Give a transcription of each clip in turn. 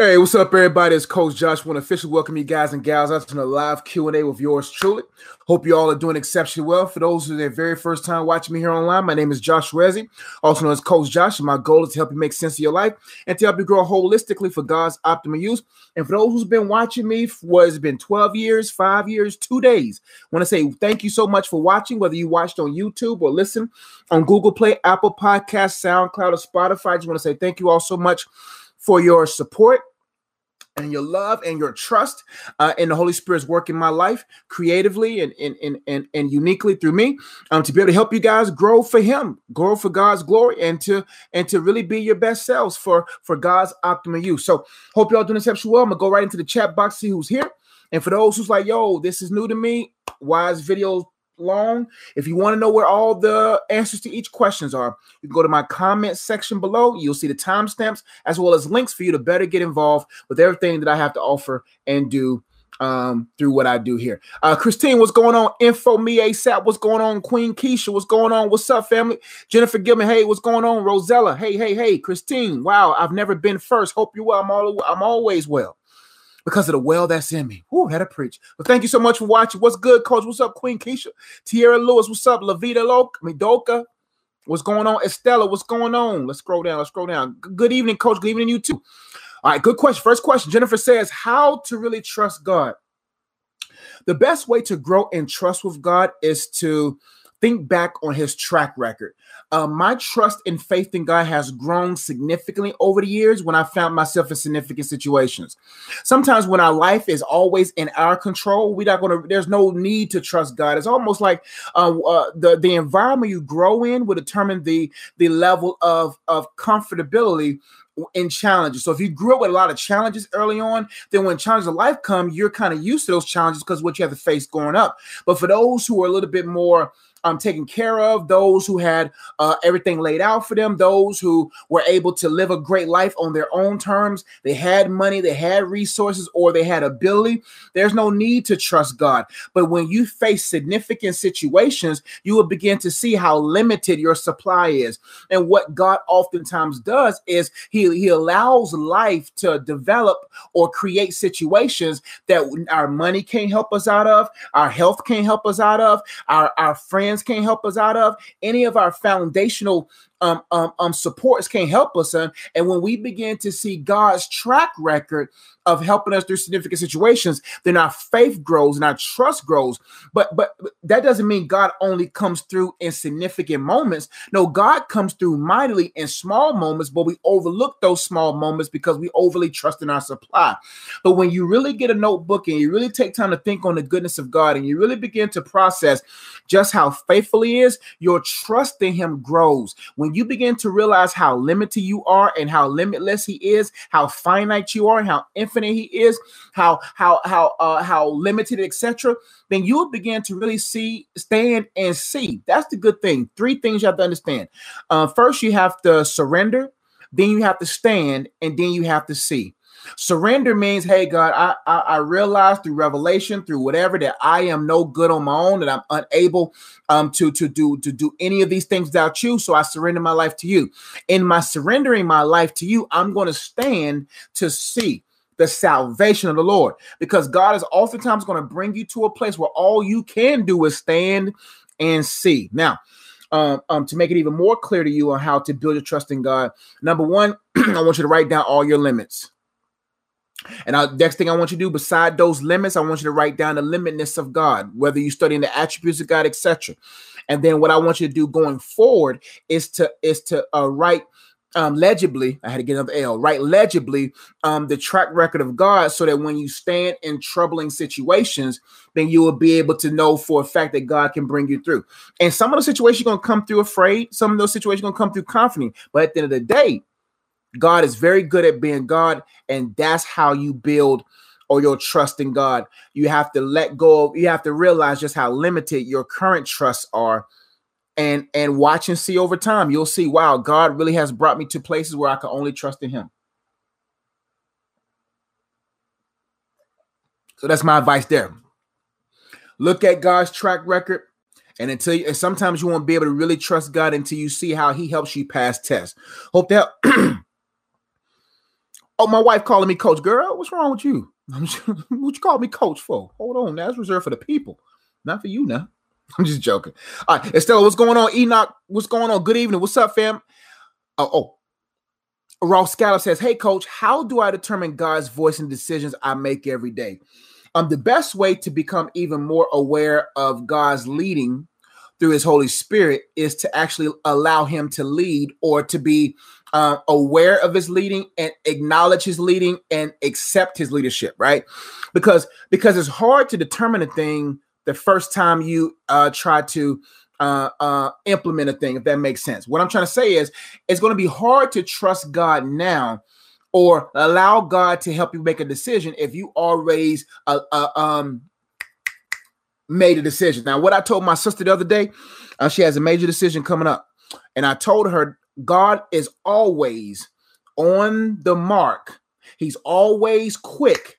Hey, what's up, everybody? It's Coach Josh. I want to officially welcome you guys and gals out to a live Q&A with yours truly. Hope you all are doing exceptionally well. For those who are their very first time watching me here online, my name is Josh Rezzi, also known as Coach Josh, and my goal is to help you make sense of your life and to help you grow holistically for God's optimal use. And for those who's been watching me for it's been 12 years, 5 years, 2 days, I want to say thank you so much for watching, whether you watched on YouTube or listen on Google Play, Apple Podcasts, SoundCloud, or Spotify. I just want to say thank you all so much for your support and your love and your trust in the Holy Spirit's work in my life creatively and uniquely through me to be able to help you guys grow for Him, grow for God's glory, and to really be your best selves for God's optimal use. So hope y'all doing exceptionally well. I'm gonna go right into the chat box, see who's here. And for those who's like, yo, this is new to me, why is video long? If you want to know where all the answers to each questions are, you can go to my comment section below. You'll see the timestamps as well as links for you to better get involved with everything that I have to offer and do through what I do here. Christine, what's going on? Info Me ASAP, what's going on? Queen Keisha, what's going on? What's up, family? Jennifer Gilman, hey, what's going on? Rosella, hey, hey, hey. Christine, wow, I've never been first. Hope you're well. I'm always well. Because of the well that's in me. Ooh, that'll preach. Well, thank you so much for watching. What's good, Coach? What's up, Queen Keisha? Tierra Lewis, what's up? Lavita Midoka, what's going on? Estella, what's going on? Let's scroll down. Good evening, Coach. Good evening, you too. All right, good question. First question, Jennifer says, how to really trust God? The best way to grow in trust with God is to think back on His track record. My trust and faith in God has grown significantly over the years when I found myself in significant situations. Sometimes when our life is always in our control, there's no need to trust God. It's almost like the environment you grow in will determine the level of comfortability in challenges. So if you grew up with a lot of challenges early on, then when challenges of life come, you're kind of used to those challenges because what you have to face growing up. But for those who are a little bit more taken care of, those who had everything laid out for them, those who were able to live a great life on their own terms, they had money, they had resources, or they had ability, there's no need to trust God. But when you face significant situations, you will begin to see how limited your supply is. And what God oftentimes does is he allows life to develop or create situations that our money can't help us out of, our health can't help us out of, our friends can't help us out of, any of our foundational supports can't help us in. And when we begin to see God's track record of helping us through significant situations, then our faith grows and our trust grows. But that doesn't mean God only comes through in significant moments. No, God comes through mightily in small moments, but we overlook those small moments because we overly trust in our supply. But when you really get a notebook and you really take time to think on the goodness of God and you really begin to process just how faithful He is, your trust in Him grows. When you begin to realize how limited you are and how limitless He is, how finite you are, and how infinite He is, how limited, etc., then you will begin to really stand and see. That's the good thing. Three things you have to understand. First, you have to surrender. Then you have to stand, and then you have to see. Surrender means, hey, God, I realize through revelation, through whatever, that I am no good on my own, that I'm unable to do any of these things without You. So I surrender my life to You. In my surrendering my life to You, I'm going to stand to see the salvation of the Lord, because God is oftentimes going to bring you to a place where all you can do is stand and see. Now, to make it even more clear to you on how to build your trust in God, number one, I want you to write down all your limits. And next thing I want you to do, beside those limits, I want you to write down the limitness of God, whether you're studying the attributes of God, etc. And then what I want you to do going forward is to write legibly. I had to get another L. Write legibly the track record of God, so that when you stand in troubling situations, then you will be able to know for a fact that God can bring you through. And some of those situations are going to come through afraid. Some of those situations are going to come through confident. But at the end of the day, God is very good at being God, and that's how you build your trust in God. You have to let go of, you have to realize just how limited your current trusts are, and watch and see over time. You'll see, wow, God really has brought me to places where I can only trust in Him. So that's my advice there. Look at God's track record. And sometimes you won't be able to really trust God until you see how He helps you pass tests. Hope that Oh, my wife calling me coach. Girl, what's wrong with you? What you call me coach for? Hold on. That's reserved for the people. Not for you now. I'm just joking. All right. Estella, what's going on? Enoch, what's going on? Good evening. What's up, fam? Ross Scallop says, hey, coach, how do I determine God's voice in decisions I make every day? The best way to become even more aware of God's leading through his Holy Spirit is to actually allow him to lead, or to be aware of his leading and acknowledge his leading and accept his leadership, right? Because it's hard to determine a thing the first time you try to implement a thing, if that makes sense. What I'm trying to say is it's going to be hard to trust God now or allow God to help you make a decision if you already made a decision. Now, what I told my sister the other day, she has a major decision coming up, and I told her God is always on the mark. He's always quick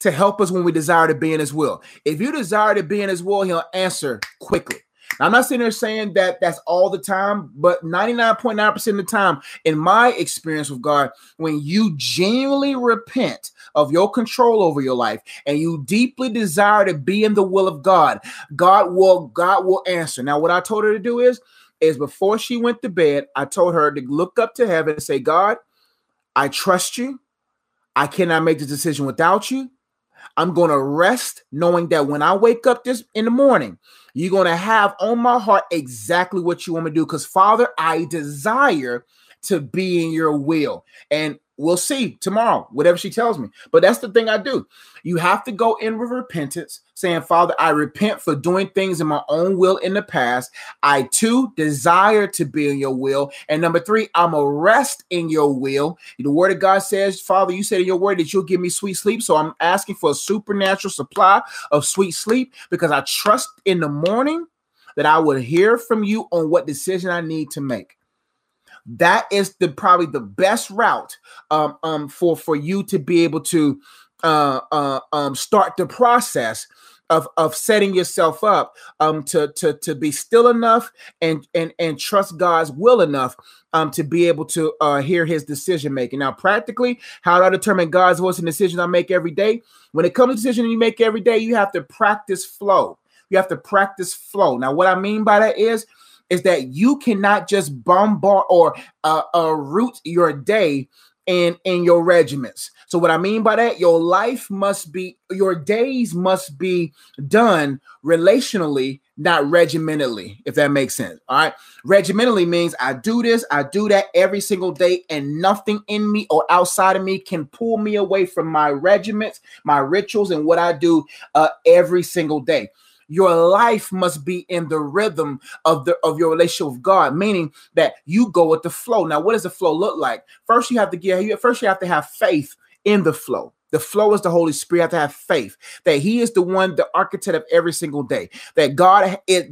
to help us when we desire to be in his will. If you desire to be in his will, he'll answer quickly. Now, I'm not sitting there saying that that's all the time, but 99.9% of the time, in my experience with God, when you genuinely repent of your control over your life and you deeply desire to be in the will of God, God will answer. Now, what I told her to do is before she went to bed, I told her to look up to heaven and say, God, I trust you. I cannot make this decision without you. I'm going to rest knowing that when I wake up this in the morning, you're going to have on my heart exactly what you want me to do. Because, Father, I desire to be in your will. And we'll see tomorrow, whatever she tells me. But that's the thing I do. You have to go in with repentance, saying, Father, I repent for doing things in my own will in the past. I, too, desire to be in your will. And number three, I'm a rest in your will. The word of God says, Father, you said in your word that you'll give me sweet sleep. So I'm asking for a supernatural supply of sweet sleep, because I trust in the morning that I will hear from you on what decision I need to make. That is probably the best route for you to be able to start the process of setting yourself up to be still enough and trust God's will enough to be able to hear his decision making. Now, practically, how do I determine God's voice in decisions I make every day? When it comes to decisions you make every day, you have to practice flow. You have to practice flow. Now, what I mean by that is that you cannot just bombard or root your day in your regiments. So what I mean by that, your days must be done relationally, not regimentally, if that makes sense. All right. Regimentally means I do this, I do that every single day, and nothing in me or outside of me can pull me away from my regiments, my rituals, and what I do every single day. Your life must be in the rhythm of your relationship with God, meaning that you go with the flow. Now, what does the flow look like? First, you have to have faith in the flow. The flow is the Holy Spirit. You have to have faith that he is the one, the architect of every single day, that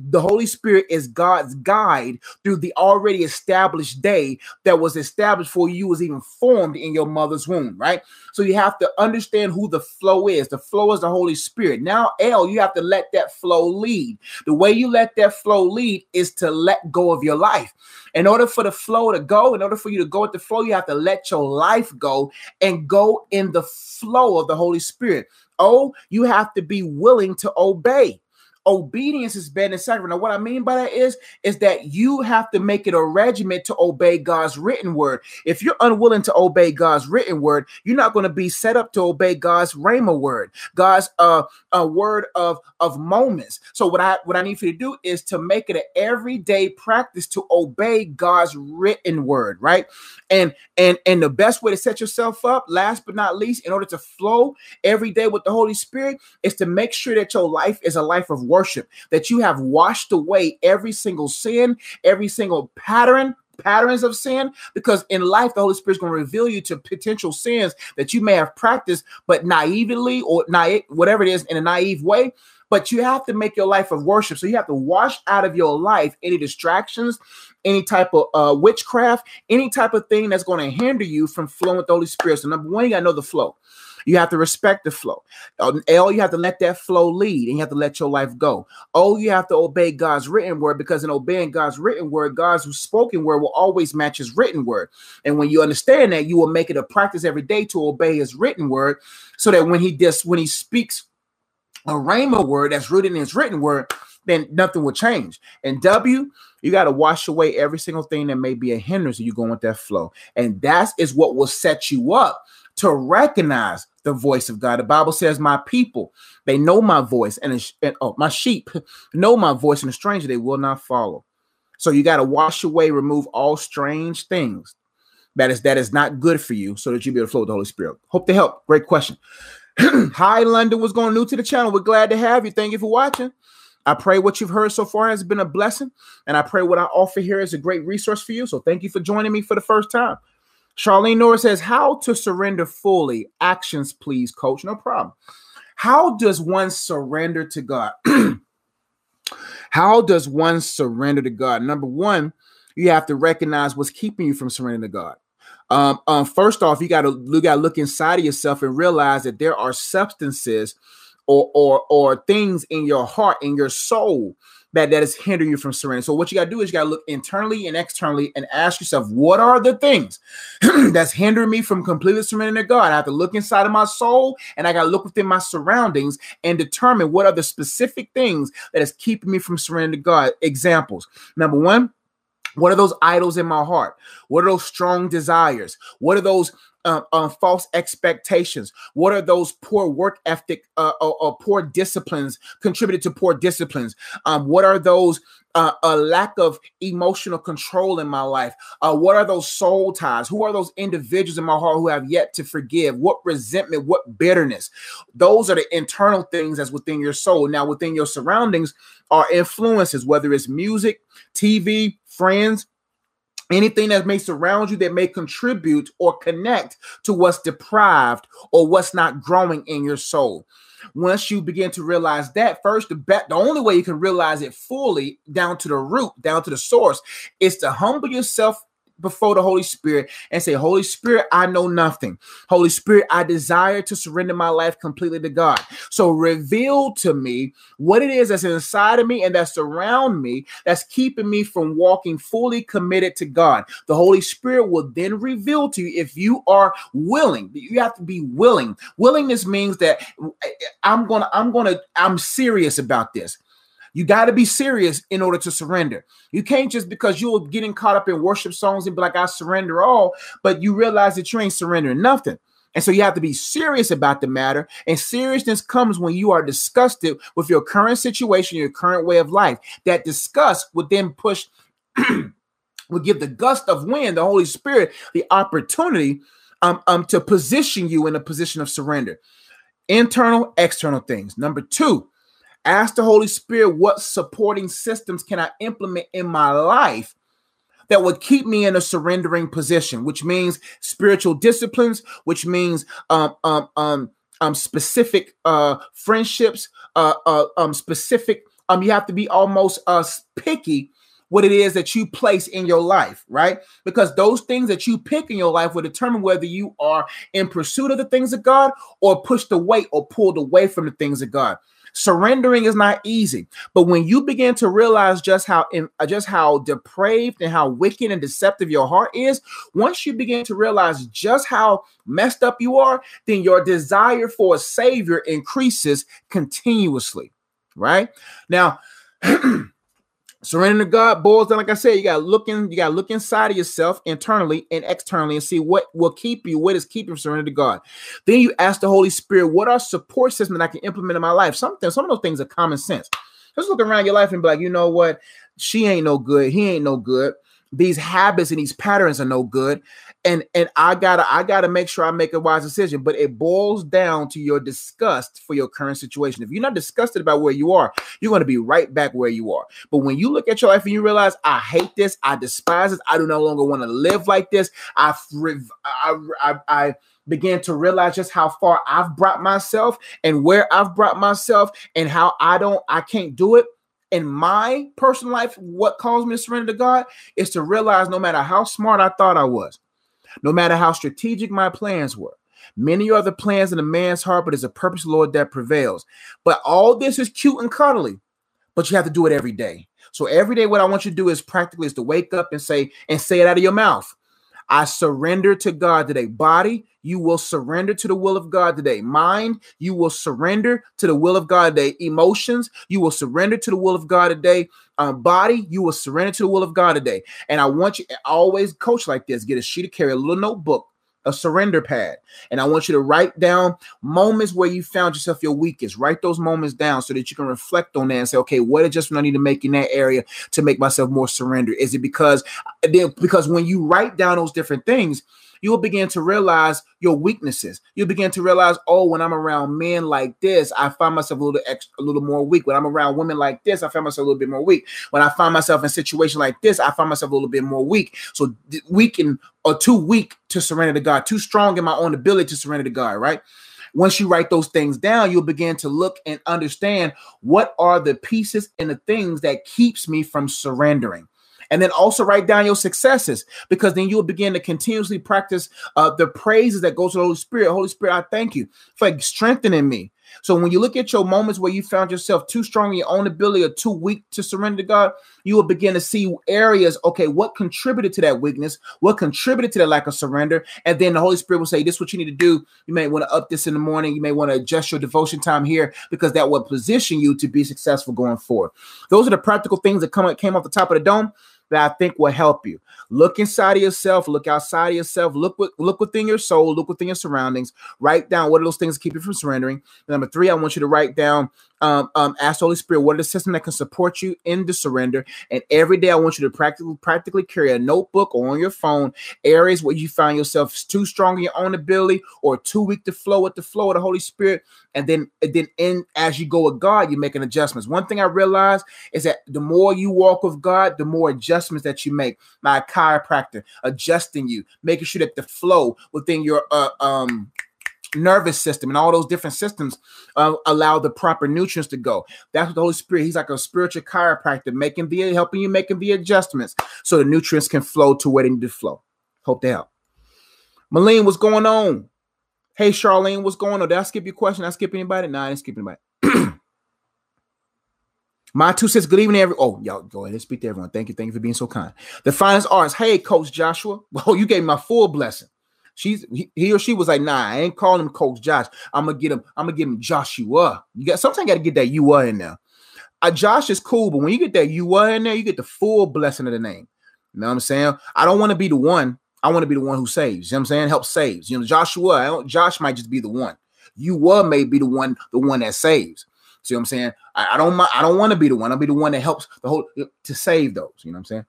the Holy Spirit is God's guide through the already established day that was established before you was even formed in your mother's womb, right? So you have to understand who the flow is. The flow is the Holy Spirit. Now, you have to let that flow lead. The way you let that flow lead is to let go of your life. In order for you to go with the flow, you have to let your life go and go in the flow of the Holy Spirit. You have to be willing to obey. Obedience is better than sacrifice. Now, what I mean by that is that you have to make it a regiment to obey God's written word. If you're unwilling to obey God's written word, you're not going to be set up to obey God's rhema word, God's word of moments. So what I need for you to do is to make it an everyday practice to obey God's written word, right? And the best way to set yourself up, last but not least, in order to flow every day with the Holy Spirit, is to make sure that your life is a life of worship, that you have washed away every single sin, every single patterns of sin, because in life, the Holy Spirit is going to reveal you to potential sins that you may have practiced, but naively or whatever it is, in a naive way. But you have to make your life of worship. So you have to wash out of your life any distractions, any type of witchcraft, any type of thing that's going to hinder you from flowing with the Holy Spirit. So number one, you got to know the flow. You have to respect the flow. L, you have to let that flow lead, and you have to let your life go. O, you have to obey God's written word, because in obeying God's written word, God's spoken word will always match his written word. And when you understand that, you will make it a practice every day to obey his written word, so that when he speaks a rhema word that's rooted in his written word, then nothing will change. And W, you got to wash away every single thing that may be a hindrance if you're going with that flow. And that is what will set you up to recognize the voice of God. The Bible says, my people, they know my voice, my sheep know my voice, and a stranger they will not follow. So you got to wash away, remove all strange things that is not good for you, so that you'll be able to flow with the Holy Spirit. Hope to help. Great question. Hi, London. What's going on? New to the channel. We're glad to have you. Thank you for watching. I pray what you've heard so far has been a blessing, and I pray what I offer here is a great resource for you. So thank you for joining me for the first time. Charlene Norris says, how to surrender fully. Actions, please, coach. No problem. How does one surrender to God? How does one surrender to God? Number one, you have to recognize what's keeping you from surrendering to God. First off, you got to look inside of yourself and realize that there are substances or things in your heart, in your soul, that is hindering you from surrender. So what you got to do is you got to look internally and externally and ask yourself, what are the things that's hindering me from completely surrendering to God? I have to look inside of my soul, and I got to look within my surroundings and determine what are the specific things that is keeping me from surrendering to God. Examples. Number one, what are those idols in my heart? What are those strong desires? What are those false expectations? What are those poor work ethic or poor disciplines, contributed to poor disciplines? What are those a lack of emotional control in my life? What are those soul ties? Who are those individuals in my heart who have yet to forgive? What resentment, what bitterness? Those are the internal things that's within your soul. Now, within your surroundings are influences, whether it's music, TV, friends, anything that may surround you that may contribute or connect to what's deprived or what's not growing in your soul. Once you begin to realize that, first, the only way you can realize it fully, down to the root, down to the source, is to humble yourself before the Holy Spirit and say, Holy Spirit, I know nothing. Holy Spirit, I desire to surrender my life completely to God. So reveal to me what it is that's inside of me and that's around me that's keeping me from walking fully committed to God. The Holy Spirit will then reveal to you if you are willing. You have to be willing. Willingness means that I'm serious about this. You got to be serious in order to surrender. You can't just because you're getting caught up in worship songs and be like, I surrender all, but you realize that you ain't surrendering nothing. And so you have to be serious about the matter. And seriousness comes when you are disgusted with your current situation, your current way of life. That disgust would then will give the gust of wind, the Holy Spirit, the opportunity to position you in a position of surrender. Internal, external things. Number two, ask the Holy Spirit, what supporting systems can I implement in my life that would keep me in a surrendering position, which means spiritual disciplines, which means specific friendships, specific. You have to be almost picky what it is that you place in your life, right? Because those things that you pick in your life will determine whether you are in pursuit of the things of God or pushed away or pulled away from the things of God. Surrendering is not easy, but when you begin to realize just how depraved and how wicked and deceptive your heart is, once you begin to realize just how messed up you are, then your desire for a savior increases continuously, right? Now, surrendering to God boils down, like I said, you got to look inside of yourself internally and externally and see what is keeping you surrendering to God. Then you ask the Holy Spirit, what are support systems that I can implement in my life? Some of those things are common sense. Just look around your life and be like, you know what? She ain't no good. He ain't no good. These habits and these patterns are no good. And I gotta make sure I make a wise decision. But it boils down to your disgust for your current situation. If you're not disgusted about where you are, you're going to be right back where you are. But when you look at your life and you realize, I hate this, I despise this, I do no longer want to live like this, I began to realize just how far I've brought myself and where I've brought myself and how I can't do it. In my personal life, what caused me to surrender to God is to realize no matter how smart I thought I was, no matter how strategic my plans were, Many are the plans in a man's heart, but it's a purpose, Lord, that prevails. But all this is cute and cuddly, but you have to do it every day. So every day, what I want you to do is practically is to wake up and say it out of your mouth. I surrender to God today. Body, you will surrender to the will of God today. Mind, you will surrender to the will of God today. Emotions, you will surrender to the will of God today. Body, you will surrender to the will of God today. And I want you to always coach like this. Get a sheet of carry, a little notebook, a surrender pad. And I want you to write down moments where you found yourself your weakest. Write those moments down so that you can reflect on that and say, okay, what adjustment I need to make in that area to make myself more surrendered? Is it because when you write down those different things, you'll begin to realize your weaknesses. You'll begin to realize, oh, when I'm around men like this, I find myself a little more weak. When I'm around women like this, I find myself a little bit more weak. When I find myself in a situation like this, I find myself a little bit more weak. So too weak to surrender to God, too strong in my own ability to surrender to God, right? Once you write those things down, you'll begin to look and understand what are the pieces and the things that keeps me from surrendering. And then also write down your successes, because then you'll begin to continuously practice the praises that go to the Holy Spirit. Holy Spirit, I thank you for strengthening me. So when you look at your moments where you found yourself too strong in your own ability or too weak to surrender to God, you will begin to see areas, okay, what contributed to that weakness? What contributed to that lack of surrender? And then the Holy Spirit will say, this is what you need to do. You may want to up this in the morning. You may want to adjust your devotion time here, because that will position you to be successful going forward. Those are the practical things that came off the top of the dome that I think will help you. Look inside of yourself, look outside of yourself, look within your soul, look within your surroundings, write down what are those things that keep you from surrendering. Number three, I want you to write down, ask the Holy Spirit, what are the systems that can support you in the surrender? And every day I want you to practically carry a notebook or on your phone, areas where you find yourself too strong in your own ability or too weak to flow with the flow of the Holy Spirit. And then as you go with God, you're making adjustments. One thing I realized is that the more you walk with God, the more adjustments that you make. My chiropractor adjusting you, making sure that the flow within your nervous system and all those different systems allow the proper nutrients to go. That's what the Holy Spirit, he's like a spiritual chiropractor, helping you making the adjustments so the nutrients can flow to where they need to flow. Hope they help. Malene, what's going on? Hey, Charlene, what's going on? Did I skip your question? Did I skip anybody? No, I didn't skip anybody. My two cents, good evening, y'all go ahead and speak to everyone. Thank you for being so kind. The Finest Arts, hey, Coach Joshua. Well, you gave my full blessing. He or she was like, nah, I ain't calling him Coach Josh. I'm gonna give him Joshua. Sometimes you gotta get that you in there. Josh is cool, but when you get that you in there, you get the full blessing of the name. You know what I'm saying? I don't want to be the one. I want to be the one who saves. You know what I'm saying? Help saves. You know, Josh might just be the one. You may be the one that saves. See what I'm saying? I don't want to be the one. I'll be the one that helps to save those. You know what I'm saying?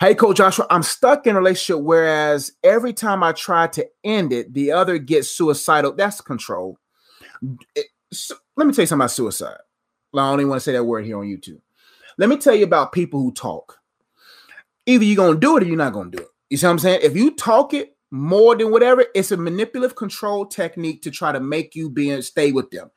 Hey, Coach Joshua, I'm stuck in a relationship, whereas every time I try to end it, the other gets suicidal. That's control. Let me tell you something about suicide. I don't even want to say that word here on YouTube. Let me tell you about people who talk. Either you're going to do it or you're not going to do it. You see what I'm saying? If you talk it more than whatever, it's a manipulative control technique to try to make you stay with them.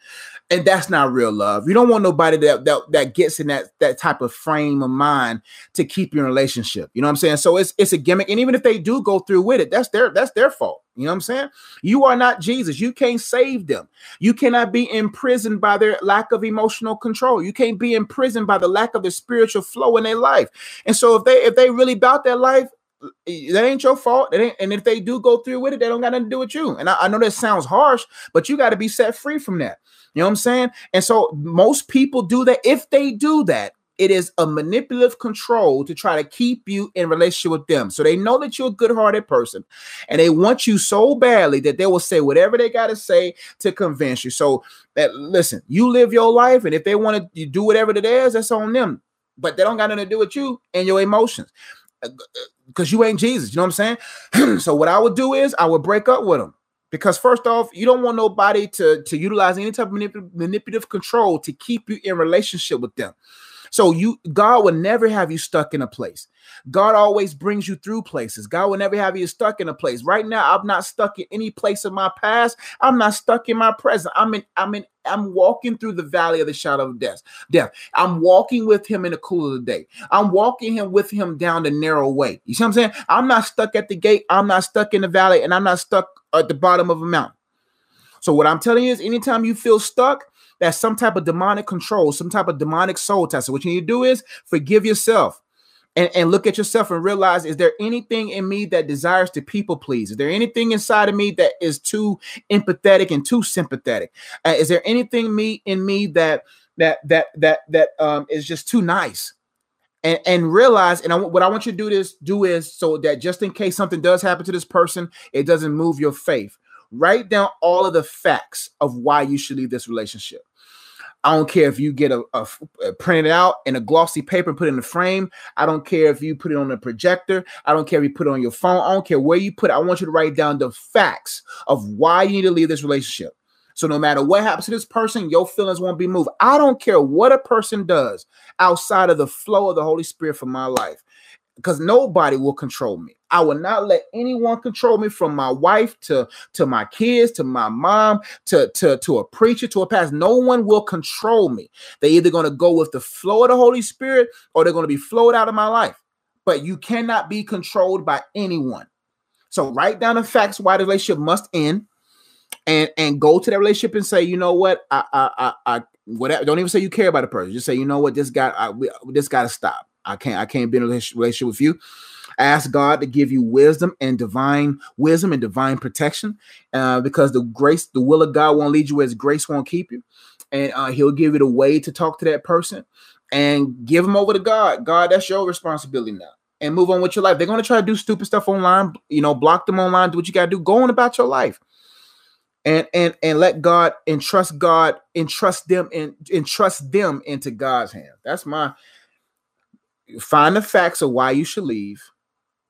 And that's not real love. You don't want nobody that gets in that type of frame of mind to keep your relationship. You know what I'm saying? So it's a gimmick. And even if they do go through with it, that's their fault. You know what I'm saying? You are not Jesus. You can't save them. You cannot be imprisoned by their lack of emotional control. You can't be imprisoned by the lack of the spiritual flow in their life. And so if they really about their life, that ain't your fault. And if they do go through with it, they don't got nothing to do with you. And I know that sounds harsh, but you got to be set free from that. You know what I'm saying? And so most people do that. If they do that, it is a manipulative control to try to keep you in relationship with them. So they know that you're a good-hearted person and they want you so badly that they will say whatever they got to say to convince you. So listen, you live your life, and if they want to do whatever it is, that's on them. But they don't got nothing to do with you and your emotions, because you ain't Jesus. You know what I'm saying? So what I would do is I would break up with them, because first off, you don't want nobody to utilize any type of manipulative control to keep you in relationship with them. So God will never have you stuck in a place. God always brings you through places. God will never have you stuck in a place. Right now, I'm not stuck in any place of my past. I'm not stuck in my present. I'm walking through the valley of the shadow of death. I'm walking with him in the cool of the day. I'm walking with him down the narrow way. You see what I'm saying? I'm not stuck at the gate. I'm not stuck in the valley, and I'm not stuck at the bottom of a mountain. So what I'm telling you is, anytime you feel stuck, that's some type of demonic control, some type of demonic soul test. So what you need to do is forgive yourself and look at yourself and realize, is there anything in me that desires to people please? Is there anything inside of me that is too empathetic and too sympathetic? Is there anything in me that is just too nice? And realize, what I want you to do is so that just in case something does happen to this person, it doesn't move your faith. Write down all of the facts of why you should leave this relationship. I don't care if you get a print it out in a glossy paper and put it in a frame. I don't care if you put it on a projector. I don't care if you put it on your phone. I don't care where you put it. I want you to write down the facts of why you need to leave this relationship. So no matter what happens to this person, your feelings won't be moved. I don't care what a person does outside of the flow of the Holy Spirit for my life, because nobody will control me. I will not let anyone control me, from my wife to my kids, to my mom, to a preacher, to a pastor. No one will control me. They're either going to go with the flow of the Holy Spirit, or they're going to be flowed out of my life. But you cannot be controlled by anyone. So write down the facts why the relationship must end, and go to that relationship and say, you know what, I whatever. Don't even say you care about a person. Just say, you know what, this got to stop. I can't be in a relationship with you. Ask God to give you wisdom and divine protection, because the will of God won't lead you, as grace won't keep you. And he'll give you the way to talk to that person, and give them over to God. God, that's your responsibility now, and move on with your life. They're going to try to do stupid stuff online, block them online, do what you got to do, go on about your life. And let God, entrust them into God's hand. Find the facts of why you should leave,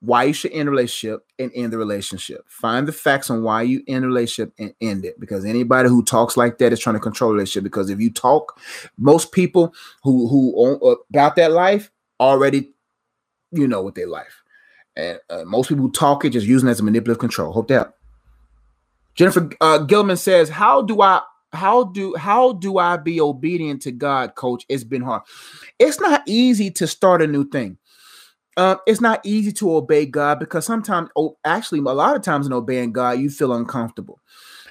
why you should end a relationship, and end the relationship. Find the facts on why you end a relationship and end it. Because anybody who talks like that is trying to control a relationship. Because if you talk, most people who about that life already, what their life. And most people who talk it just using it as a manipulative control. Hope that. Jennifer Gilman says, How do I be obedient to God, Coach? It's been hard. It's not easy to start a new thing. It's not easy to obey God, because sometimes, a lot of times in obeying God, you feel uncomfortable.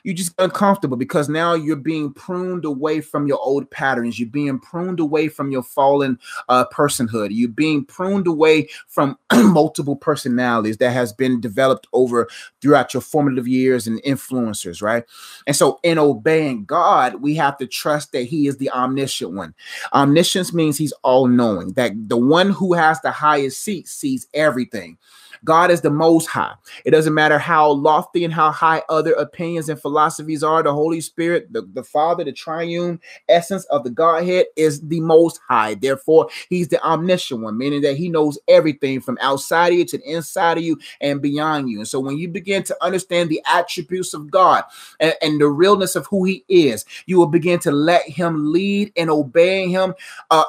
You just uncomfortable because now you're being pruned away from your old patterns. You're being pruned away from your fallen personhood. You're being pruned away from multiple personalities that has been developed over throughout your formative years and influencers, right? And so in obeying God, we have to trust that he is the omniscient one. Omniscience means he's all-knowing, that the one who has the highest seat sees everything. God is the most high. It doesn't matter how lofty and how high other opinions and philosophies are. The Holy Spirit, the Father, the triune essence of the Godhead, is the most high. Therefore, he's the omniscient one, meaning that he knows everything from outside of you to the inside of you and beyond you. And so when you begin to understand the attributes of God and the realness of who he is, you will begin to let him lead, and obeying him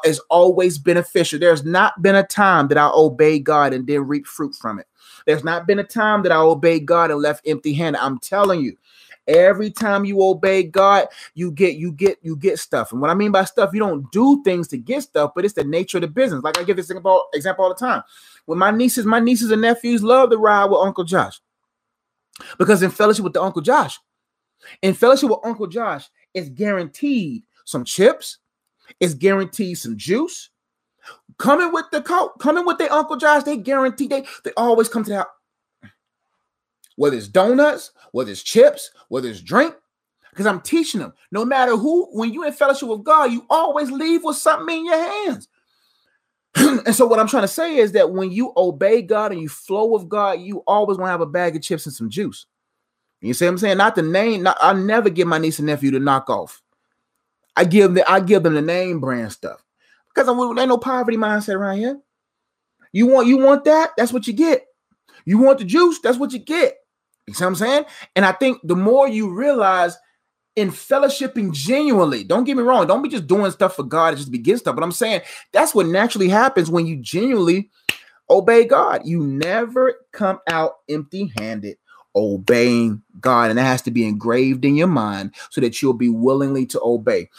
is always beneficial. There's not been a time that I obeyed God and didn't reap fruit from it. There's not been a time that I obeyed God and left empty-handed. I'm telling you, every time you obey God, you get stuff. And what I mean by stuff, you don't do things to get stuff, but it's the nature of the business. Like I give this example all the time. When my nieces and nephews love to ride with Uncle Josh, because in fellowship with Uncle Josh, it's guaranteed some chips, it's guaranteed some juice. Coming with the coat, coming with their Uncle Josh, they guarantee they always come to the house. Whether it's donuts, whether it's chips, whether it's drink, because I'm teaching them, no matter who, when you're in fellowship with God, you always leave with something in your hands. And so what I'm trying to say is that when you obey God and you flow with God, you always want to have a bag of chips and some juice. You see what I'm saying? Not the name. I never give my niece and nephew the knockoff. I give them the name brand stuff. Because there ain't no poverty mindset around here. You want that? That's what you get. You want the juice? That's what you get. You see what I'm saying? And I think the more you realize in fellowshipping genuinely. Don't get me wrong. Don't be just doing stuff for God and just begin stuff. But I'm saying that's what naturally happens when you genuinely obey God. You never come out empty-handed obeying God. And that has to be engraved in your mind so that you'll be willingly to obey.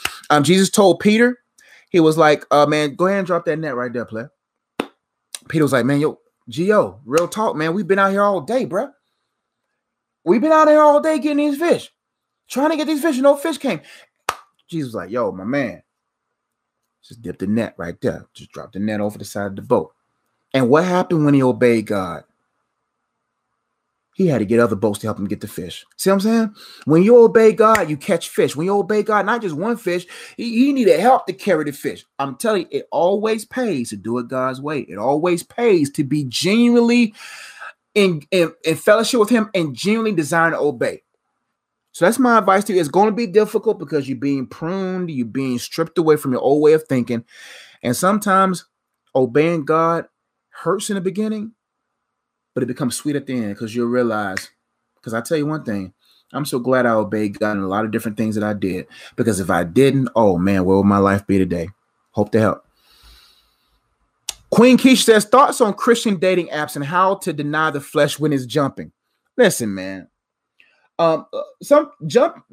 Jesus told Peter, he was like, man, go ahead and drop that net right there, player. Peter was like, man, yo, Gio, real talk, man. We've been out here all day, bro. We've been out here all day getting these fish. Trying to get these fish, and no fish came. Jesus was like, yo, my man, just dip the net right there. Just drop the net over the side of the boat. And what happened when he obeyed God? He had to get other boats to help him get the fish. See what I'm saying? When you obey God, you catch fish. When you obey God, not just one fish, you needed help to carry the fish. I'm telling you, it always pays to do it God's way. It always pays to be genuinely in fellowship with him and genuinely desiring to obey. So that's my advice to you. It's going to be difficult because you're being pruned, you're being stripped away from your old way of thinking. And sometimes obeying God hurts in the beginning, but it becomes sweet at the end because you'll realize, because I tell you one thing, I'm so glad I obeyed God in a lot of different things that I did. Because if I didn't, oh man, where would my life be today? Hope to help. Queen Keisha says, thoughts on Christian dating apps and how to deny the flesh when it's jumping. Listen, man. Some people jump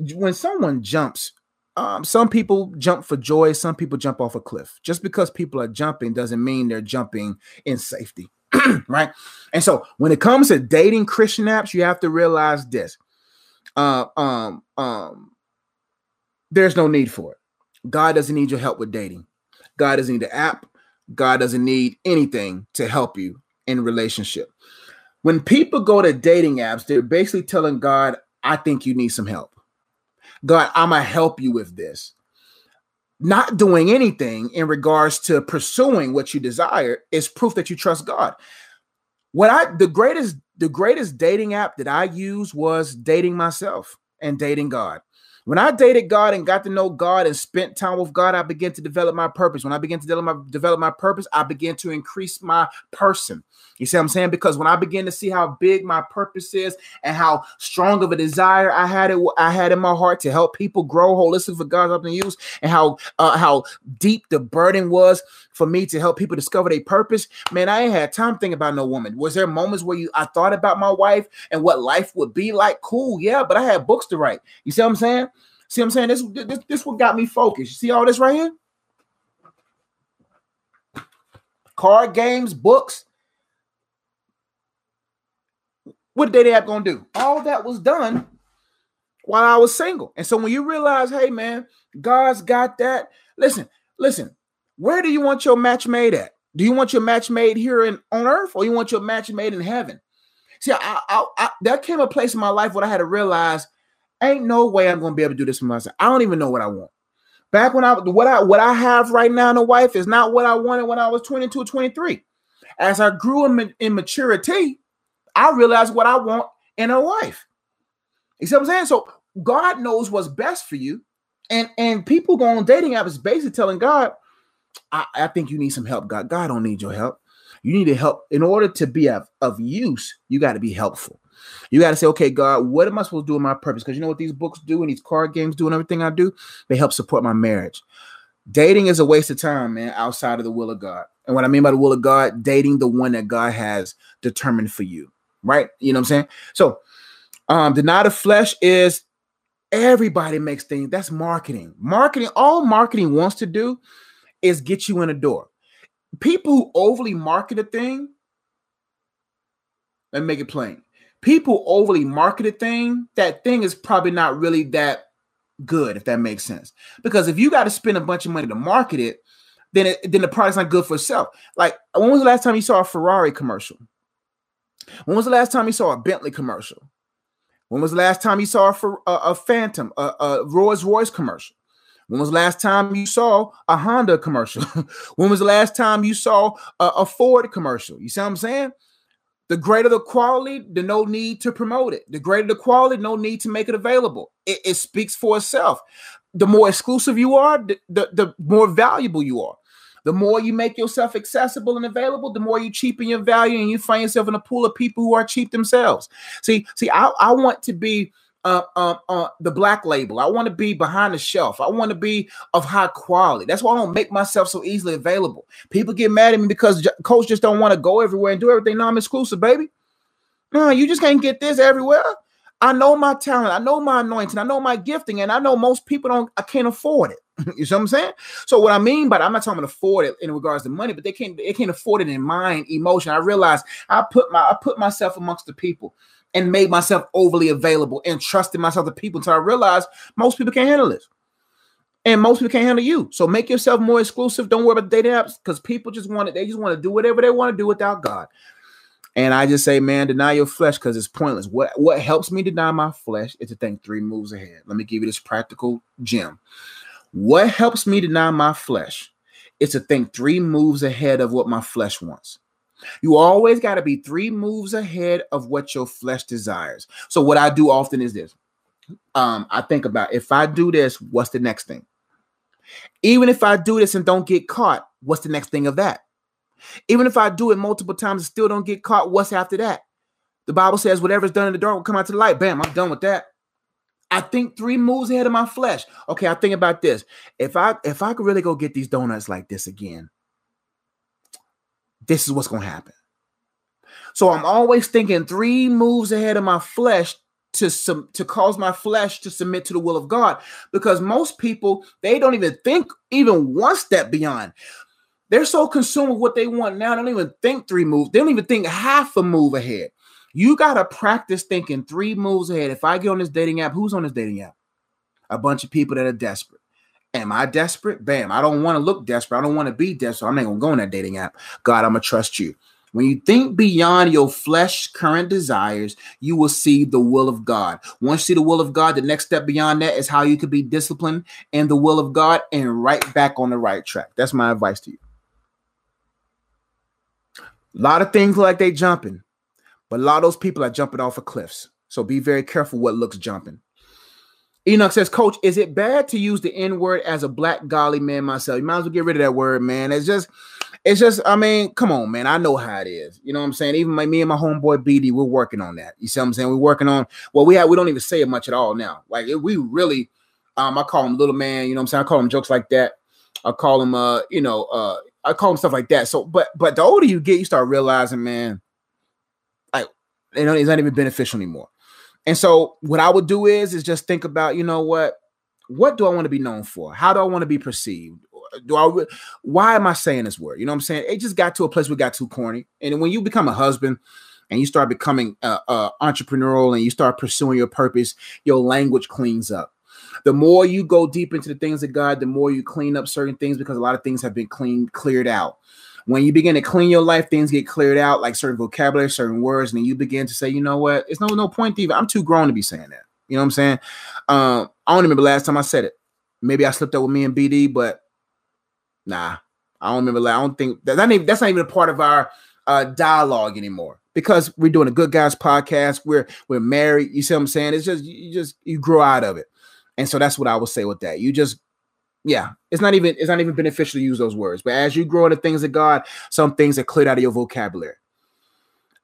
for joy. Some people jump off a cliff. Just because people are jumping doesn't mean they're jumping in safety, right? And so when it comes to dating Christian apps, you have to realize this. There's no need for it. God doesn't need your help with dating. God doesn't need the app. God doesn't need anything to help you in relationship. When people go to dating apps, they're basically telling God, I think you need some help. God, I'm going to help you with this. Not doing anything in regards to pursuing what you desire is proof that you trust God. The greatest dating app that I used was dating myself and dating God. When I dated God and got to know God and spent time with God, I began to develop my purpose. When I began to develop my purpose, I began to increase my person. You see what I'm saying? Because when I began to see how big my purpose is and how strong of a desire I had in my heart to help people grow holistic for God's helping use, and how deep the burden was for me to help people discover their purpose, man, I ain't had time thinking about no woman. Was there moments where I thought about my wife and what life would be like? Cool, yeah, but I had books to write. You see what I'm saying? See what I'm saying? This what got me focused. You see all this right here? Card games, books. What dating app gonna do? All that was done while I was single. And so when you realize, hey man, God's got that. Listen, where do you want your match made at? Do you want your match made here on earth, or you want your match made in heaven? See, there came a place in my life where I had to realize, ain't no way I'm gonna be able to do this for myself. I don't even know what I want. Back when what I have right now in a wife is not what I wanted when I was 22 or 23. As I grew in maturity, I realized what I want in a wife. You see what I'm saying? So God knows what's best for you. And people go on dating apps basically telling God, I think you need some help, God. God don't need your help. You need to help. In order to be of use, you got to be helpful. You got to say, okay, God, what am I supposed to do in my purpose? Because you know what these books do and these card games do and everything I do? They help support my marriage. Dating is a waste of time, man, outside of the will of God. And what I mean by the will of God, dating the one that God has determined for you. Right? You know what I'm saying? So deny the flesh is everybody makes things. That's marketing. Marketing, all marketing wants to do is get you in a door. People who overly market a thing, let me make it plain. People overly market a thing, that thing is probably not really that good, if that makes sense. Because if you got to spend a bunch of money to market it, then the product's not good for itself. Like, when was the last time you saw a Ferrari commercial? When was the last time you saw a Bentley commercial? When was the last time you saw a Phantom, a Rolls-Royce commercial? When was the last time you saw a Honda commercial? When was the last time you saw a Ford commercial? You see what I'm saying? The greater the quality, the no need to promote it. The greater the quality, no need to make it available. It speaks for itself. The more exclusive you are, the more valuable you are. The more you make yourself accessible and available, the more you cheapen your value, and you find yourself in a pool of people who are cheap themselves. See, I want to be the black label. I want to be behind the shelf. I want to be of high quality. That's why I don't make myself so easily available. People get mad at me because coach just don't want to go everywhere and do everything. No, I'm exclusive, baby. No, you just can't get this everywhere. I know my talent. I know my anointing. I know my gifting. And I know most people can't afford it. You see what I'm saying? So what I mean by that, I'm not talking about afford it in regards to money, but they can't afford it in mind, emotion. I realize I put myself amongst the people and made myself overly available and trusted myself to people until I realized most people can't handle this. And most people can't handle you. So make yourself more exclusive. Don't worry about the dating apps because people just want it. They just want to do whatever they want to do without God. And I just say, man, deny your flesh because it's pointless. What helps me deny my flesh is to think 3 moves ahead. Let me give you this practical gem. What helps me deny my flesh is to think 3 moves ahead of what my flesh wants. You always got to be 3 moves ahead of what your flesh desires. So what I do often is this. I think about, if I do this, what's the next thing? Even if I do this and don't get caught, what's the next thing of that? Even if I do it multiple times and still don't get caught, what's after that? The Bible says whatever's done in the dark will come out to the light. Bam, I'm done with that. I think 3 moves ahead of my flesh. Okay, I think about this. If I could really go get these donuts like this again, this is what's going to happen. So I'm always thinking 3 moves ahead of my flesh to cause my flesh to submit to the will of God, because most people, they don't even think even 1 step beyond. They're so consumed with what they want now, they don't even think 3 moves. They don't even think half a move ahead. You got to practice thinking 3 moves ahead. If I get on this dating app, who's on this dating app? A bunch of people that are desperate. Am I desperate? Bam. I don't want to look desperate. I don't want to be desperate. I'm not going to go on that dating app. God, I'm going to trust you. When you think beyond your flesh's current desires, you will see the will of God. Once you see the will of God, the next step beyond that is how you could be disciplined in the will of God and right back on the right track. That's my advice to you. A lot of things look like they jumping, but a lot of those people are jumping off of cliffs. So be very careful what looks jumping. Enoch says, Coach, is it bad to use the N-word as a black golly man myself? You might as well get rid of that word, man. It's just, I mean, come on, man. I know how it is. You know what I'm saying? Even me and my homeboy BD, we're working on that. You see what I'm saying? We're working on, well, we don't even say it much at all now. Like we really, I call him little man, you know what I'm saying? I call him jokes like that. I call him, I call him stuff like that. So, but the older you get, you start realizing, man, like, you know, it's not even beneficial anymore. And so what I would do is just think about, you know what do I want to be known for? How do I want to be perceived? Why am I saying this word? You know what I'm saying? It just got to a place where it got too corny. And when you become a husband and you start becoming entrepreneurial and you start pursuing your purpose, your language cleans up. The more you go deep into the things of God, the more you clean up certain things because a lot of things have been cleared out. When you begin to clean your life, things get cleared out, like certain vocabulary, certain words, and then you begin to say, you know what? It's no point even. I'm too grown to be saying that. You know what I'm saying? I don't remember last time I said it. Maybe I slipped up with me and BD, but nah, I don't remember. I don't think that's not even a part of our dialogue anymore. Because we're doing a Good Guys podcast. We're married. You see what I'm saying? It's just you grow out of it. And so that's what I would say with that. You just, yeah, it's not even beneficial to use those words. But as you grow into things of God, some things are cleared out of your vocabulary.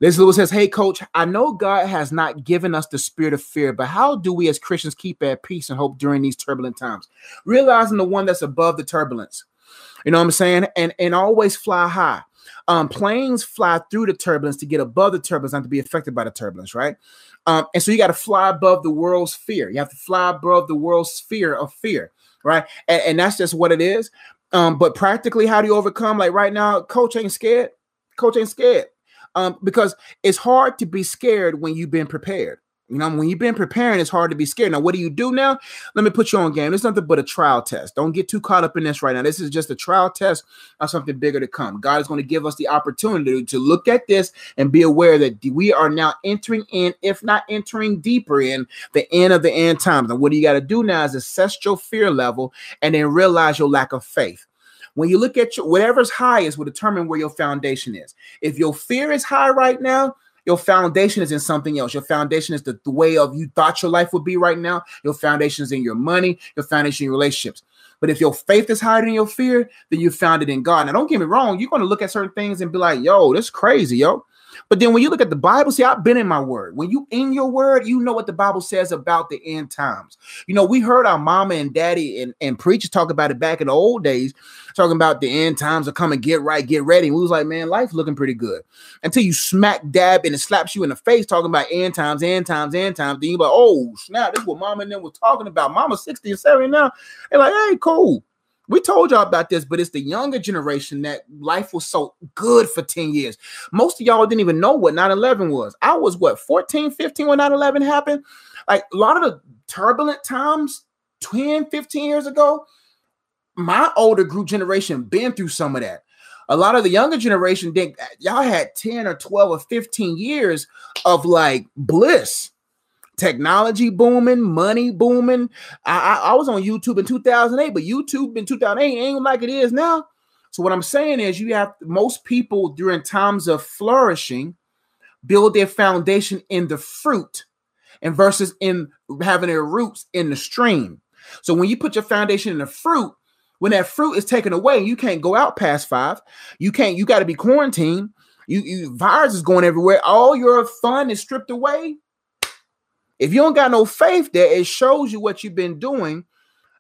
Liz Lewis says, hey, Coach, I know God has not given us the spirit of fear, but how do we as Christians keep at peace and hope during these turbulent times? Realizing the one that's above the turbulence. You know what I'm saying? And always fly high. Planes fly through the turbulence to get above the turbulence, not to be affected by the turbulence, right? And so you got to fly above the world's fear. You have to fly above the world's sphere of fear, right? And that's just what it is. But practically, how do you overcome? Like right now, Coach ain't scared. Coach ain't scared because it's hard to be scared when you've been prepared. You know, when you've been preparing, it's hard to be scared. Now, what do you do now? Let me put you on game. It's nothing but a trial test. Don't get too caught up in this right now. This is just a trial test of something bigger to come. God is going to give us the opportunity to look at this and be aware that we are now entering in, if not entering deeper in, the end of the end times. And what you got to do now is assess your fear level and then realize your lack of faith. When you look at whatever's highest will determine where your foundation is. If your fear is high right now, your foundation is in something else. Your foundation is the way of you thought your life would be right now. Your foundation is in your money, your foundation in your relationships. But if your faith is higher than your fear, then you found it in God. Now, don't get me wrong. You're going to look at certain things and be like, yo, this is crazy, yo. But then when you look at the Bible, see, I've been in my word. When you in your word, you know what the Bible says about the end times. You know, we heard our mama and daddy and preachers talk about it back in the old days, talking about the end times are coming, get right, get ready. And we was like, man, life looking pretty good. Until you smack dab and it slaps you in the face talking about end times, end times, end times. Then you're like, oh, snap, this is what mama and them were talking about. Mama's 60 and 70 now. They're like, hey, cool. We told y'all about this, but it's the younger generation that life was so good for 10 years. Most of y'all didn't even know what 9/11 was. I was, 14, 15 when 9/11 happened? Like, a lot of the turbulent times 10, 15 years ago, my older group generation been through some of that. A lot of the younger generation, think y'all had 10 or 12 or 15 years of, like, bliss. Technology booming, money booming. I was on YouTube in 2008, but YouTube in 2008 ain't like it is now. So what I'm saying is you have most people during times of flourishing build their foundation in the fruit and versus in having their roots in the stream. So when you put your foundation in the fruit, when that fruit is taken away, you can't go out past 5. You got to be quarantined. You virus is going everywhere. All your fun is stripped away. If you don't got no faith there, it shows you what you've been doing,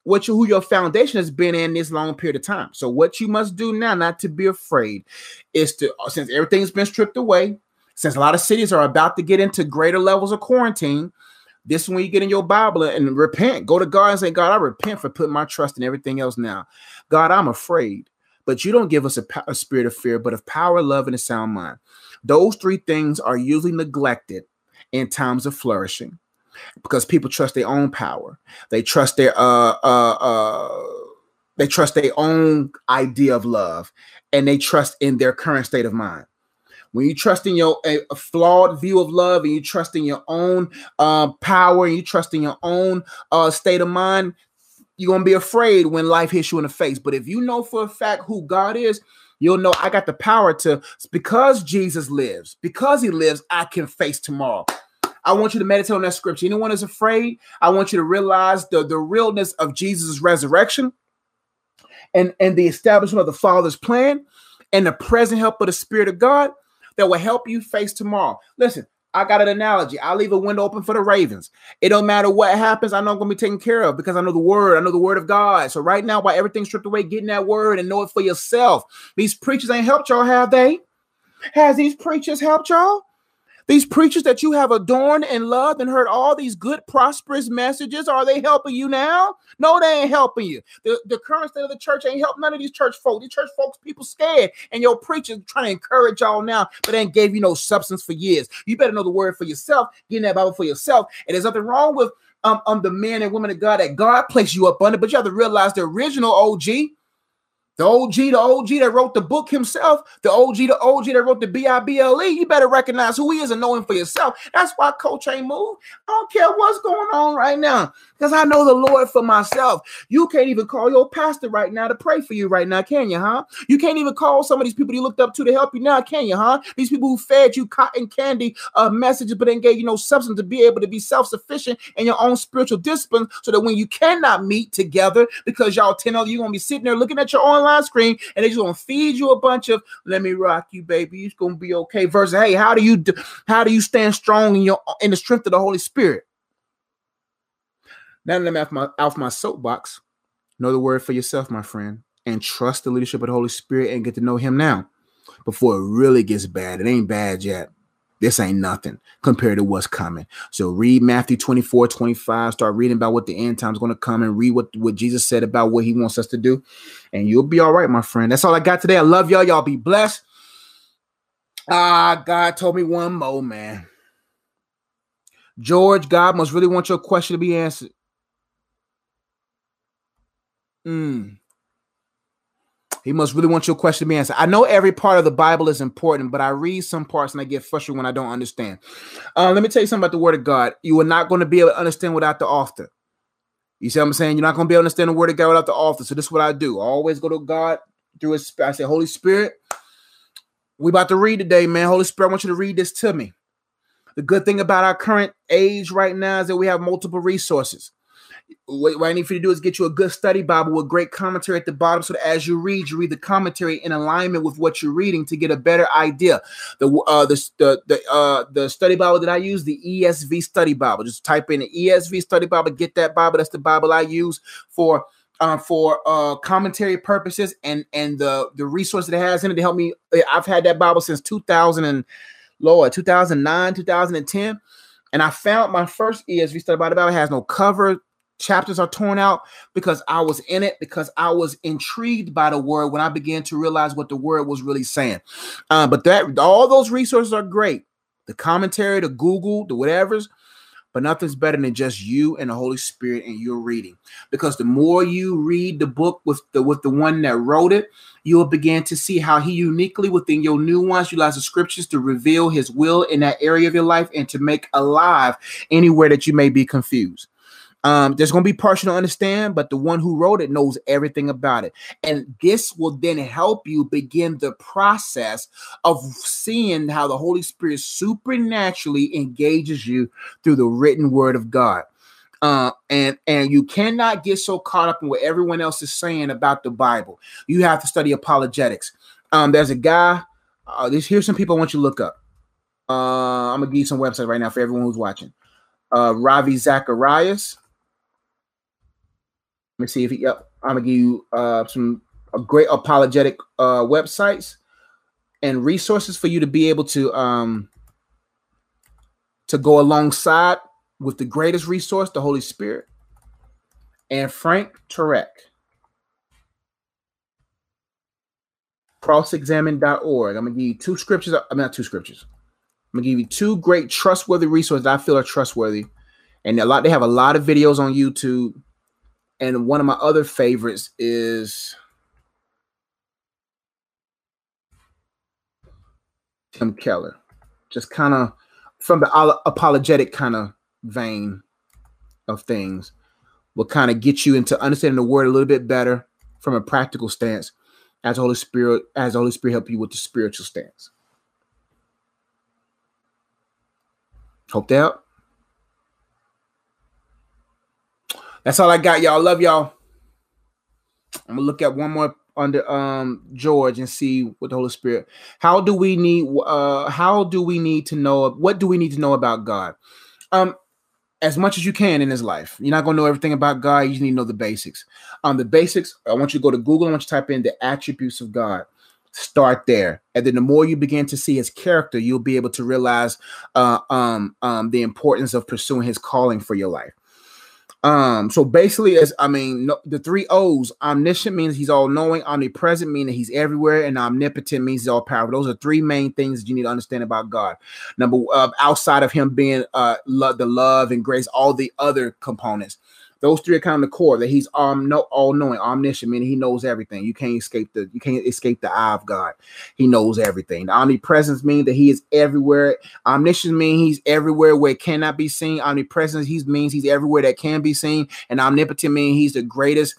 who your foundation has been in this long period of time. So what you must do now, not to be afraid, is to, since everything's been stripped away, since a lot of cities are about to get into greater levels of quarantine, this is when you get in your Bible and repent. Go to God and say, God, I repent for putting my trust in everything else now. God, I'm afraid, but you don't give us a spirit of fear, but of power, love, and a sound mind. Those three things are usually neglected in times of flourishing. Because people trust their own power, they trust their own idea of love, and they trust in their current state of mind. When you trust in your a flawed view of love, and you trust in your own power, and you trust in your own state of mind, you're gonna be afraid when life hits you in the face. But if you know for a fact who God is, you'll know I got the power to, because Jesus lives. Because He lives, I can face tomorrow. I want you to meditate on that scripture. Anyone is afraid, I want you to realize the realness of Jesus' resurrection and the establishment of the Father's plan and the present help of the Spirit of God that will help you face tomorrow. Listen, I got an analogy. I leave a window open for the ravens. It don't matter what happens. I know I'm going to be taken care of because I know the word. I know the word of God. So right now, while everything's stripped away, get in that word and know it for yourself. These preachers ain't helped y'all, have they? Has these preachers helped y'all? These preachers that you have adorned and loved and heard all these good, prosperous messages, are they helping you now? No, they ain't helping you. The current state of the church ain't helping none of these church folk. These church folks, people scared, and your preachers trying to encourage y'all now, but they ain't gave you no substance for years. You better know the word for yourself, get in that Bible for yourself. And there's nothing wrong with the men and women of God that God placed you up under, but you have to realize the original OG. The OG that wrote the book himself, the OG that wrote the Bible, you better recognize who he is and know him for yourself. That's why Coach ain't moved. I don't care what's going on right now because I know the Lord for myself. You can't even call your pastor right now to pray for you right now, can you, huh? You can't even call some of these people you looked up to help you now, can you, huh? These people who fed you cotton candy messages but then gave you no substance to be able to be self-sufficient in your own spiritual discipline so that when you cannot meet together because y'all 10 of you going to be sitting there looking at your online screen and they just gonna feed you a bunch of let me rock you baby, it's gonna be okay versus hey, how do you stand strong in the strength of the Holy Spirit? Now that I'm off my soapbox, know the word for yourself, my friend, and trust the leadership of the Holy Spirit and get to know him now before it really gets bad. It ain't bad yet. This ain't nothing compared to what's coming. So read Matthew 24:25. Start reading about what the end time is going to come and read what Jesus said about what he wants us to do. And you'll be all right, my friend. That's all I got today. I love y'all. Y'all be blessed. God told me one more, man. George, God must really want your question to be answered. He must really want your question to be answered. I know every part of the Bible is important, but I read some parts and I get frustrated when I don't understand. Let me tell you something about the word of God. You are not going to be able to understand without the author. You see what I'm saying? You're not going to be able to understand the word of God without the author. So this is what I do. I always go to God through his spirit. I say, Holy Spirit, we about to read today, man. Holy Spirit, I want you to read this to me. The good thing about our current age right now is that we have multiple resources. What I need for you to do is get you a good study Bible with great commentary at the bottom, so that as you read the commentary in alignment with what you're reading to get a better idea. The study Bible that I use, the ESV Study Bible. Just type in the ESV Study Bible, get that Bible. That's the Bible I use for commentary purposes, and the resource that it has in it to help me. I've had that Bible since 2009, 2010, and I found my first ESV Study Bible. It has no cover. Chapters are torn out because I was in it, because I was intrigued by the word when I began to realize what the word was really saying. But that all those resources are great. The commentary, the Google, the whatevers, but nothing's better than just you and the Holy Spirit and your reading. Because the more you read the book with the one that wrote it, you will begin to see how he uniquely within your nuance utilizes the scriptures to reveal his will in that area of your life and to make alive anywhere that you may be confused. There's going to be partial to understand, but the one who wrote it knows everything about it. And this will then help you begin the process of seeing how the Holy Spirit supernaturally engages you through the written word of God. And you cannot get so caught up in what everyone else is saying about the Bible. You have to study apologetics. There's a guy, here's some people I want you to look up. I'm going to give you some websites right now for everyone who's watching. Ravi Zacharias. Let me see if I'm gonna give you some great apologetic websites and resources for you to be able to go alongside with the greatest resource, the Holy Spirit, and Frank Turek. Crossexamine.org. I'm gonna give you two scriptures. I mean, not two scriptures. I'm gonna give you two great trustworthy resources that I feel are trustworthy, and they have a lot of videos on YouTube. And one of my other favorites is Tim Keller, just kind of from the apologetic kind of vein of things, will kind of get you into understanding the word a little bit better from a practical stance as the Holy Spirit help you with the spiritual stance. Hope that helped. That's all I got, y'all. Love y'all. I'm gonna look at one more under George and see what the Holy Spirit. What do we need to know about God? As much as you can in his life. You're not gonna know everything about God. You just need to know the basics. The basics. I want you to go to Google. I want you to type in the attributes of God. Start there, and then the more you begin to see his character, you'll be able to realize the importance of pursuing his calling for your life. So basically, the three O's: omniscient means he's all-knowing, omnipresent meaning he's everywhere, and omnipotent means he's all-powerful. Those are three main things that you need to understand about God. Number outside of him being the love and grace, all the other components. Those three are kind of the core, that he's all-knowing, omniscient, meaning he knows everything. You can't escape the eye of God. He knows everything. The omnipresence means that he is everywhere. Omniscience means he's everywhere where it cannot be seen. Omnipresence means he's everywhere that can be seen. And omnipotent means he's the greatest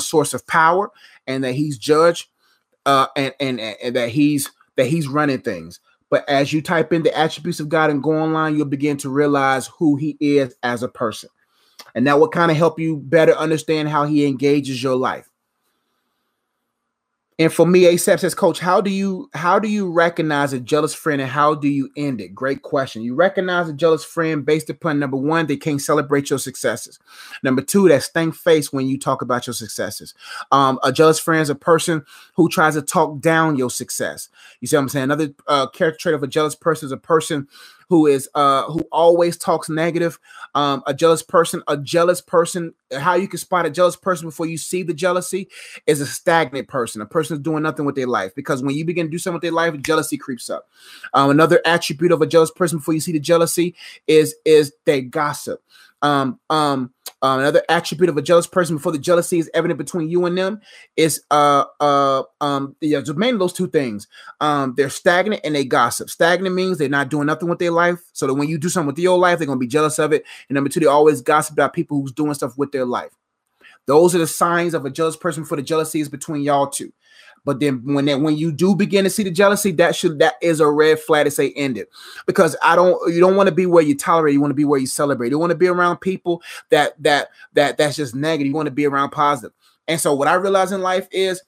source of power, and that he's judge, and that he's running things. But as you type in the attributes of God and go online, you'll begin to realize who he is as a person. And that will kind of help you better understand how he engages your life. And for me, ASAP says, Coach, how do you recognize a jealous friend and how do you end it? Great question. You recognize a jealous friend based upon, number one, they can't celebrate your successes. Number two, that stank face when you talk about your successes. A jealous friend is a person who tries to talk down your success. You see what I'm saying? Another character trait of a jealous person is a person who always talks negative. A jealous person, how you can spot a jealous person before you see the jealousy is a stagnant person, a person who's doing nothing with their life. Because when you begin to do something with their life, jealousy creeps up. Another attribute of a jealous person before you see the jealousy is they gossip. Another attribute of a jealous person before the jealousy is evident between you and them is mainly those two things. They're stagnant and they gossip. Stagnant means they're not doing nothing with their life, so that when you do something with your life, they're going to be jealous of it. And number two, they always gossip about people who's doing stuff with their life. Those are the signs of a jealous person before the jealousy is between y'all two. But then when you do begin to see the jealousy, that is a red flag to say end it, because you don't want to be where you tolerate. You want to be where you celebrate. You want to be around people that's just negative. You want to be around positive. And so what I realize in life is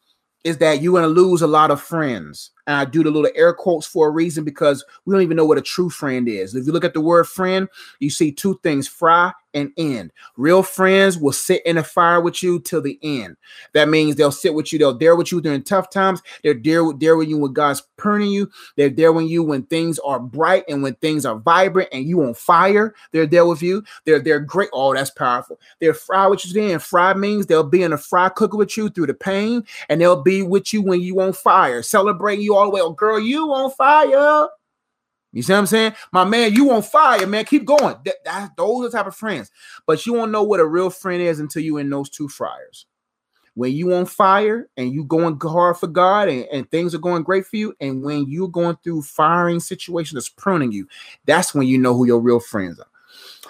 that you're going to lose a lot of friends. And I do the little air quotes for a reason, because we don't even know what a true friend is. If you look at the word friend, you see two things: fry and end. Real friends will sit in the fire with you till the end. That means they'll sit with you. They'll dare with you during tough times. They're there with you when God's pruning you. They're there with you when things are bright and when things are vibrant and you on fire. They're there with you. They're great. Oh, that's powerful. They're fry with you then. Fry means they'll be in a fry cooker with you through the pain, and they'll be with you when you on fire, celebrating you all the way. Oh, girl, you on fire. You see what I'm saying? My man, you on fire, man. Keep going. Those are the type of friends. But you won't know what a real friend is until you're in those two fryers. When you on fire and you going hard for God and things are going great for you, and when you're going through firing situations that's pruning you, that's when you know who your real friends are.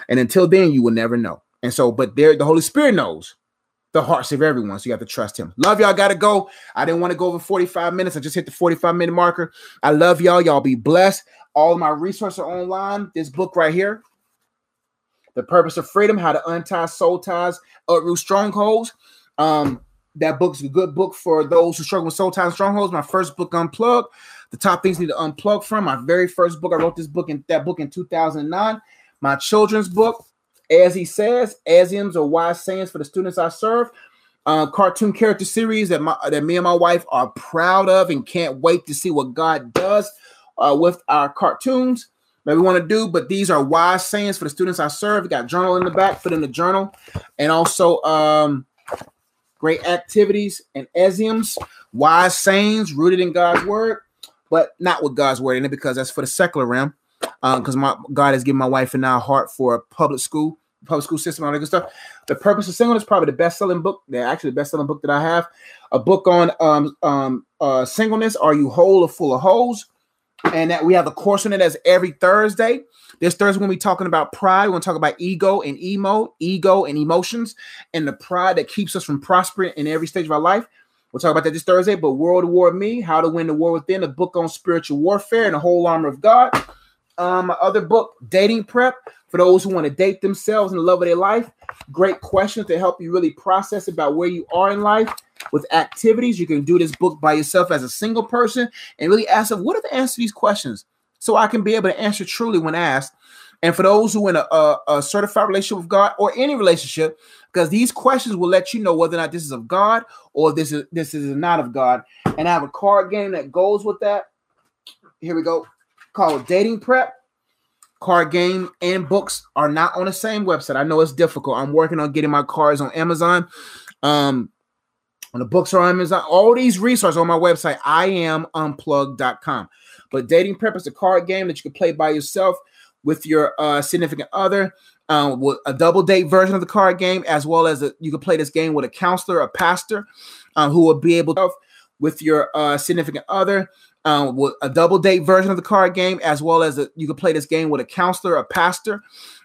And until then, you will never know. And so, but there, the Holy Spirit knows the hearts of everyone, so you have to trust him. Love y'all. Gotta go. I didn't want to go over 45 minutes. I just hit the 45-minute marker. I love y'all. Y'all be blessed. All of my resources are online. This book right here, The Purpose of Freedom, How to Untie Soul Ties, Uproot Strongholds. That book's a good book for those who struggle with soul ties and strongholds. My first book, Unplug, the top things you need to unplug from. My very first book, I wrote that book in 2009. My children's book, As He Says, Asims or Wise Sayings for the Students I Serve, cartoon character series that me and my wife are proud of and can't wait to see what God does with our cartoons that we want to do. But these are wise sayings for the students I serve. We got journal in the back, put in the journal, and also great activities and Asims, wise sayings rooted in God's word, but not with God's word in it, because that's for the secular realm. Because God has given my wife and I a heart for a public school system, all that good stuff. The Purpose of Singleness, probably the best-selling book. They're actually the best-selling book that I have. A book on singleness. Are you whole or full of holes? And that we have a course on it as every Thursday. This Thursday, we're going to be talking about pride. We're going to talk about ego and emotions, and the pride that keeps us from prospering in every stage of our life. We'll talk about that this Thursday. But World War Me, How to Win the War Within, a book on spiritual warfare and the whole armor of God. My other book, Dating Prep, for those who want to date themselves and the love of their life. Great questions to help you really process about where you are in life with activities. You can do this book by yourself as a single person and really ask them, what are the answers to these questions, so I can be able to answer truly when asked. And for those who are in a certified relationship with God or any relationship, because these questions will let you know whether or not this is of God or this is not of God. And I have a card game that goes with that. Here we go. Called Dating Prep. Card game and books are not on the same website. I know it's difficult. I'm working on getting my cards on Amazon. The books are on Amazon. All these resources on my website, IAmUnplugged.com. But Dating Prep is a card game that you can play by yourself with your significant other. With a double date version of the card game, as well as you can play this game with a counselor, a pastor, who will be able to help with your significant other. With a double date version of the card game, as well as you can play this game with a counselor, a pastor,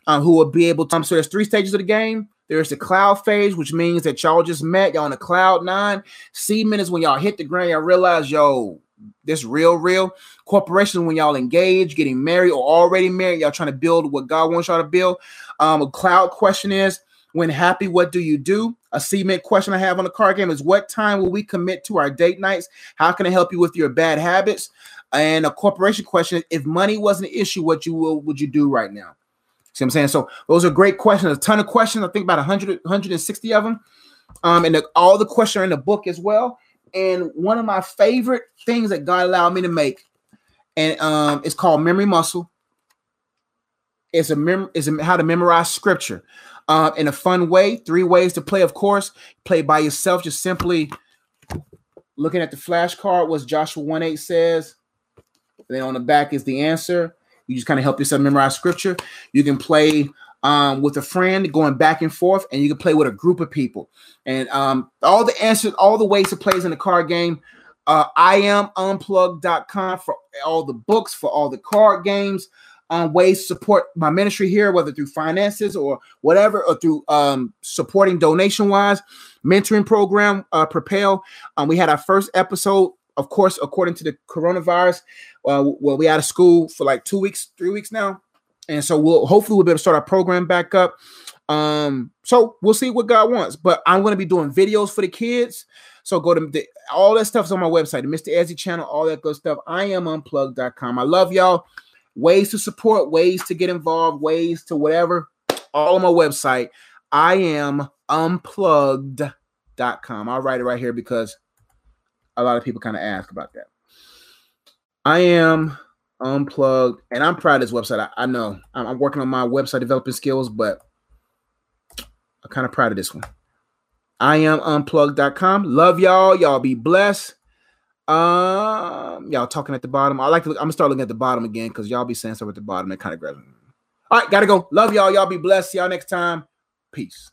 who will be able to. So there's three stages of the game. There's the cloud phase, which means that y'all just met, y'all on a cloud nine. Semen is when y'all hit the ground, y'all realize, yo, this real. Corporation, when y'all engage, getting married or already married, y'all trying to build what God wants y'all to build. A cloud question is, when happy, what do you do? A segment question I have on the card game is, what time will we commit to our date nights? How can I help you with your bad habits? And a corporation question is, if money wasn't an issue, what would you do right now? See what I'm saying? So those are great questions. A ton of questions. I think about 160 of them. And all the questions are in the book as well. And one of my favorite things that God allowed me to make, and it's called Memory Muscle. It's how to memorize scripture. In a fun way, 3 ways to play, of course. Play by yourself, just simply looking at the flashcard, what Joshua 1:8 says. And then on the back is the answer. You just kind of help yourself memorize scripture. You can play with a friend, going back and forth, and you can play with a group of people. And all the answers, all the ways to play is in the card game. IAmUnplugged.com for all the books, for all the card games. on ways to support my ministry here, whether through finances or whatever, or through supporting donation-wise, mentoring program, Propel. We had our first episode, of course, according to the coronavirus, where we out of school for like 3 weeks now. And so hopefully we'll be able to start our program back up. So we'll see what God wants, but I'm going to be doing videos for the kids. So go to all that stuff's on my website, the Mr. Ezzy channel, all that good stuff. IAmUnplugged.com. I love y'all. Ways to support, ways to get involved, ways to whatever, all on my website, IAmUnplugged.com. I'll write it right here because a lot of people kind of ask about that. I am unplugged, and I'm proud of this website. I know I'm working on my website developing skills, but I'm kind of proud of this one. I am unplugged.com. Love y'all. Y'all be blessed. Y'all talking at the bottom. I'm gonna start looking at the bottom again because y'all be saying stuff at the bottom. That kind of grabs me. All right, gotta go. Love y'all. Y'all be blessed. See y'all next time. Peace.